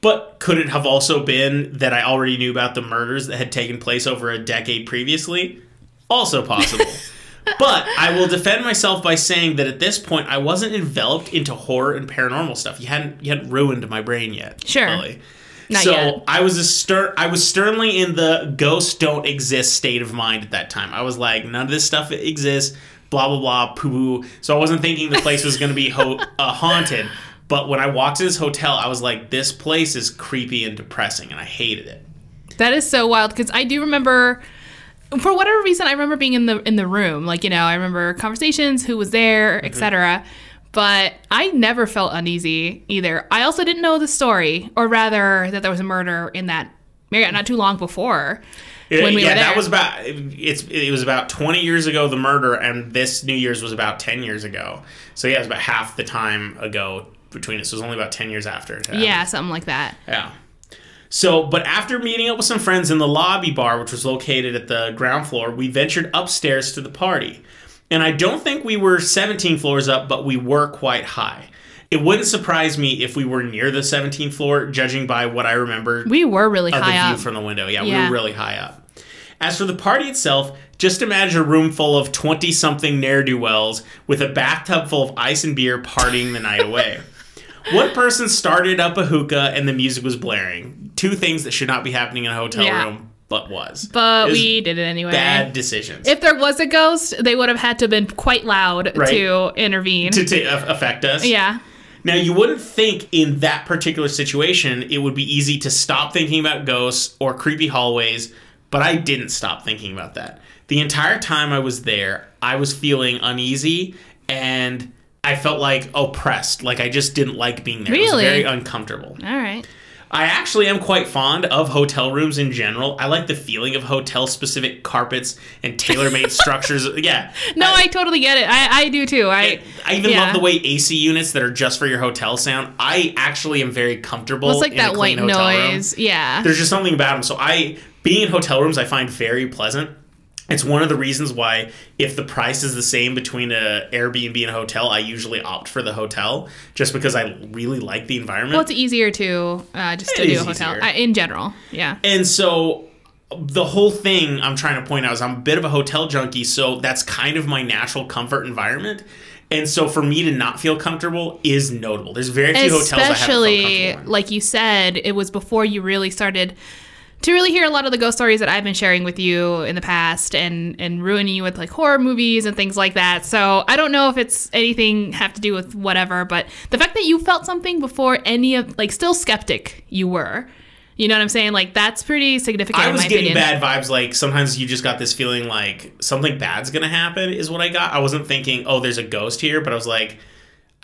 But could it have also been that I already knew about the murders that had taken place over a decade previously? Also possible. But I will defend myself by saying that at this point, I wasn't enveloped into horror and paranormal stuff. You hadn't ruined my brain yet. Sure. Really. Not yet. I was sternly in the ghosts don't exist state of mind at that time. I was like, none of this stuff exists, blah, blah, blah, poo-poo. So I wasn't thinking the place was going to be haunted. But when I walked to this hotel, I was like, this place is creepy and depressing, and I hated it. That is so wild, because I do remember, for whatever reason, I remember being in the room. Like, you know, I remember conversations, who was there, mm-hmm. etc. But I never felt uneasy either. I also didn't know the story, or rather that there was a murder in that Marriott not too long before when we were there. Yeah, that was about 20 years ago, the murder, and this New Year's was about 10 years ago. So yeah, it was about half the time ago between us. It was only about 10 years after it happened. Yeah, something like that. Yeah. So, but after meeting up with some friends in the lobby bar, which was located at the ground floor, we ventured upstairs to the party. And I don't think we were 17 floors up, but we were quite high. It wouldn't surprise me if we were near the 17th floor, judging by what I remember. We were really high up. The view from the window. Yeah, we were really high up. As for the party itself, just imagine a room full of 20-something ne'er-do-wells with a bathtub full of ice and beer partying the night away. One person started up a hookah and the music was blaring. Two things that should not be happening in a hotel room. But we did it anyway. Bad decisions. If there was a ghost, they would have had to have been quite loud to intervene. To affect us. Yeah. Now, you wouldn't think in that particular situation it would be easy to stop thinking about ghosts or creepy hallways, but I didn't stop thinking about that. The entire time I was there, I was feeling uneasy and I felt like oppressed. Like I just didn't like being there. Really? It was very uncomfortable. All right. I actually am quite fond of hotel rooms in general. I like the feeling of hotel-specific carpets and tailor-made structures. Yeah. No, I totally get it. I do, too. I even love the way AC units that are just for your hotel sound. I actually am very comfortable in a clean hotel room. It's like that white noise. Yeah. There's just something about them. So being in hotel rooms, I find very pleasant. It's one of the reasons why if the price is the same between an Airbnb and a hotel, I usually opt for the hotel just because I really like the environment. Well, it's easier to do a hotel in general. Yeah. And so the whole thing I'm trying to point out is I'm a bit of a hotel junkie, so that's kind of my natural comfort environment. And so for me to not feel comfortable is notable. There's very few hotels I haven't felt comfortable in. Especially, like you said, it was before you really started to really hear a lot of the ghost stories that I've been sharing with you in the past and ruining you with like horror movies and things like that. So I don't know if it's anything have to do with whatever, but the fact that you felt something before any of like still skeptic you were, you know what I'm saying? Like that's pretty significant. I was getting bad vibes. Like sometimes you just got this feeling like something bad's going to happen is what I got. I wasn't thinking, oh, there's a ghost here, but I was like,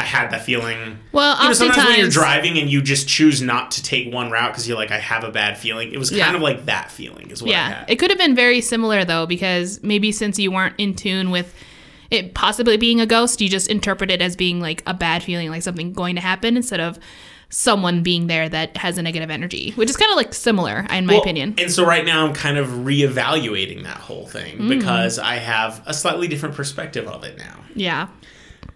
I had that feeling. Well, you know, sometimes when you're driving and you just choose not to take one route because you're like, I have a bad feeling. It was kind of like that feeling is what I had. It could have been very similar, though, because maybe since you weren't in tune with it possibly being a ghost, you just interpret it as being like a bad feeling, like something going to happen instead of someone being there that has a negative energy, which is kind of like similar, in my opinion. And so right now I'm kind of reevaluating that whole thing because I have a slightly different perspective of it now. Yeah.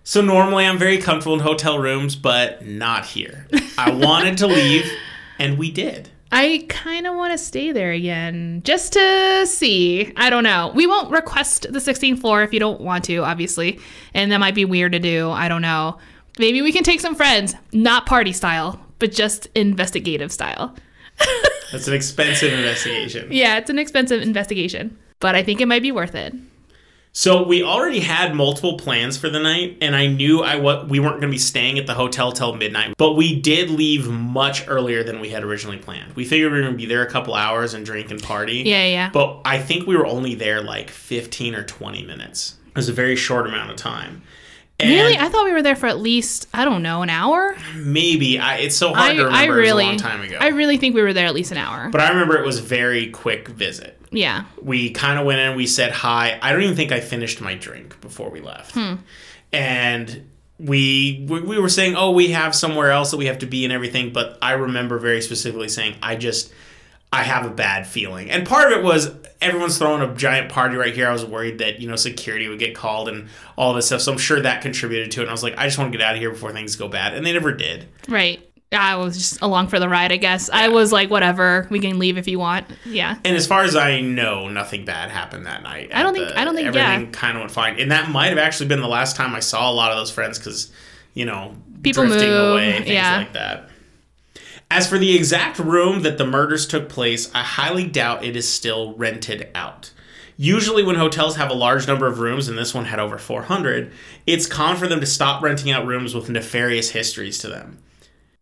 So normally I'm very comfortable in hotel rooms, but not here. I wanted to leave, and we did. I kind of want to stay there again, just to see. I don't know. We won't request the 16th floor if you don't want to, obviously. And that might be weird to do. I don't know. Maybe we can take some friends, not party style, but just investigative style. That's an expensive investigation. Yeah, it's an expensive investigation, but I think it might be worth it. So we already had multiple plans for the night, and I knew we weren't going to be staying at the hotel till midnight, but we did leave much earlier than we had originally planned. We figured we were going to be there a couple hours and drink and party. Yeah. But I think we were only there like 15 or 20 minutes. It was a very short amount of time. And really? I thought we were there for at least, I don't know, an hour? Maybe. It's so hard to remember. It was a long time ago. I really think we were there at least an hour. But I remember it was a very quick visit. Yeah. We kind of went in, we said hi. I don't even think I finished my drink before we left. And we were saying, oh, we have somewhere else that we have to be and everything. But I remember very specifically saying, I have a bad feeling. And part of it was everyone's throwing a giant party right here. I was worried that, security would get called and all this stuff. So I'm sure that contributed to it. And I was like, I just want to get out of here before things go bad. And they never did. Right. I was just along for the ride, I guess. Yeah. I was like, whatever, we can leave if you want. Yeah. And as far as I know, nothing bad happened that night. I don't think everything kind of went fine. And that might have actually been the last time I saw a lot of those friends because, people drifting away, things like that. As for the exact room that the murders took place, I highly doubt it is still rented out. Usually when hotels have a large number of rooms, and this one had over 400, it's common for them to stop renting out rooms with nefarious histories to them.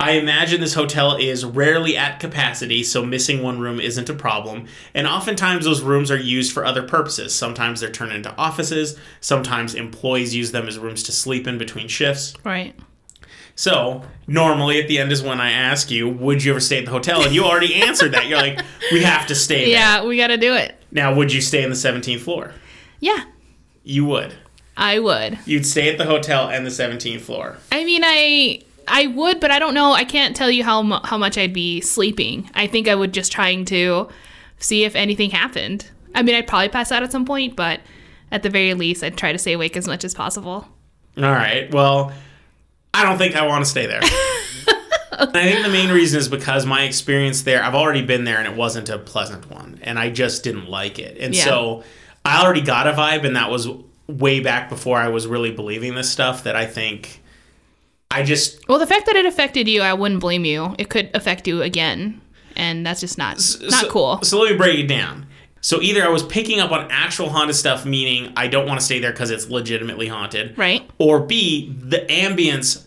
I imagine this hotel is rarely at capacity, so missing one room isn't a problem, and oftentimes those rooms are used for other purposes. Sometimes they're turned into offices, sometimes employees use them as rooms to sleep in between shifts. Right. So, normally at the end is when I ask you, would you ever stay at the hotel? And you already answered that. You're like, we have to stay there. Yeah, we got to do it. Now, would you stay in the 17th floor? Yeah. You would? I would. You'd stay at the hotel and the 17th floor? I mean, I would, but I don't know. I can't tell you how much I'd be sleeping. I think I would just trying to see if anything happened. I mean, I'd probably pass out at some point, but at the very least, I'd try to stay awake as much as possible. All right. Well, I don't think I want to stay there. And I think the main reason is because my experience there, I've already been there and it wasn't a pleasant one. And I just didn't like it. And so I already got a vibe, and that was way back before I was really believing this stuff that I think... Well, the fact that it affected you, I wouldn't blame you. It could affect you again, and that's just not cool. So let me break it down. So either I was picking up on actual haunted stuff, meaning I don't want to stay there because it's legitimately haunted. Right. Or B, the ambiance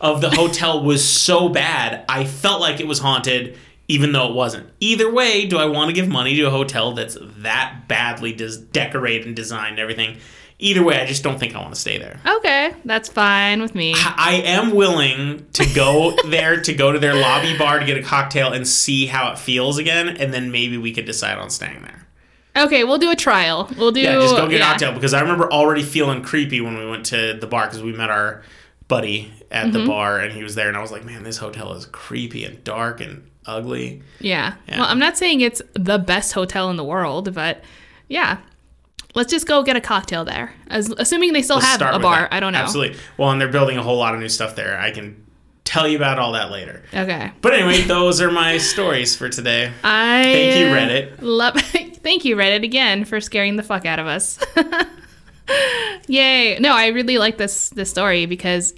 of the hotel was so bad, I felt like it was haunted, even though it wasn't. Either way, do I want to give money to a hotel that's that badly decorated and designed and everything? Either way, I just don't think I want to stay there. Okay, that's fine with me. I am willing to go there, to go to their lobby bar to get a cocktail and see how it feels again, and then maybe we could decide on staying there. Okay, we'll do a trial. Yeah, just go get a cocktail, because I remember already feeling creepy when we went to the bar, because we met our buddy at the bar, and he was there, and I was like, man, this hotel is creepy and dark and ugly. Yeah. Well, I'm not saying it's the best hotel in the world, but yeah. Let's just go get a cocktail there, assuming they still have a bar. I don't know. Absolutely. Well, and they're building a whole lot of new stuff there. I can tell you about all that later. Okay. But anyway, those are my stories for today. Thank you, Reddit. Thank you, Reddit, again, for scaring the fuck out of us. Yay. No, I really like this story because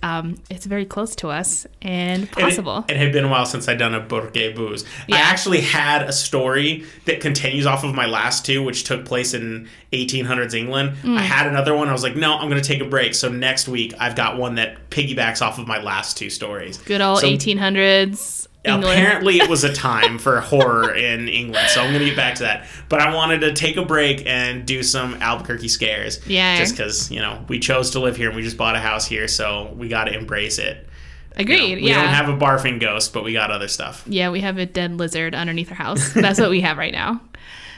it's very close to us and possible. And it had been a while since I'd done a Burke Booze. Yeah. I actually had a story that continues off of my last two, which took place in 1800s England. I had another one. I was like, no, I'm going to take a break. So next week, I've got one that piggybacks off of my last two stories. Good old 1800s. England. Apparently it was a time for horror in England, so I'm going to get back to that. But I wanted to take a break and do some Albuquerque scares. Yeah. Just because, we chose to live here and we just bought a house here, so we got to embrace it. Agreed, we yeah. We don't have a barfing ghost, but we got other stuff. Yeah, we have a dead lizard underneath our house. That's what we have right now.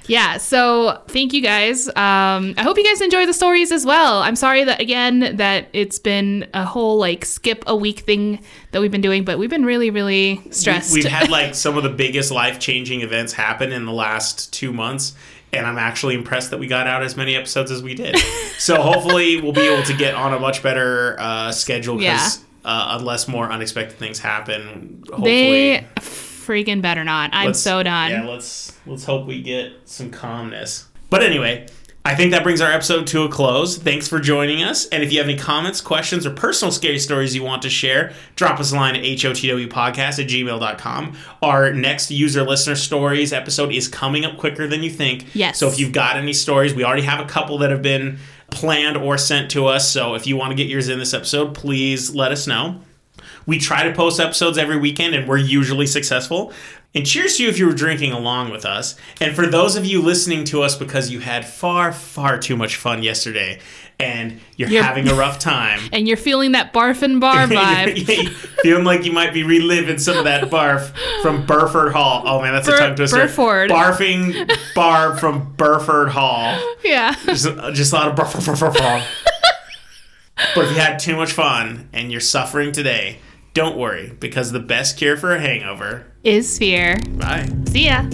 Yeah, so thank you guys. I hope you guys enjoy the stories as well. I'm sorry that it's been a whole skip a week thing that we've been doing, but we've been really, really stressed. We've had some of the biggest life-changing events happen in the last 2 months, and I'm actually impressed that we got out as many episodes as we did. So hopefully we'll be able to get on a much better schedule because unless more unexpected things happen, hopefully... They freaking better not. I'm so done. Yeah, let's hope we get some calmness. But anyway, I think that brings our episode to a close. Thanks for joining us. And if you have any comments, questions, or personal scary stories you want to share, drop us a line at hotwpodcast@gmail.com. Our next user listener stories episode is coming up quicker than you think. Yes. So if you've got any stories, we already have a couple that have been planned or sent to us. So if you want to get yours in this episode, please let us know. We try to post episodes every weekend, and we're usually successful. And cheers to you if you were drinking along with us. And for those of you listening to us because you had far, far too much fun yesterday, and you're having a rough time. And you're feeling that barf and bar vibe. You're feeling like you might be reliving some of that barf from Burford Hall. Oh, man, that's a tongue twister. Burford. Barfing barf from Burford Hall. Yeah. Just a lot of barf, barf, barf, barf. But if you had too much fun and you're suffering today, don't worry, because the best cure for a hangover is fear. Bye. See ya.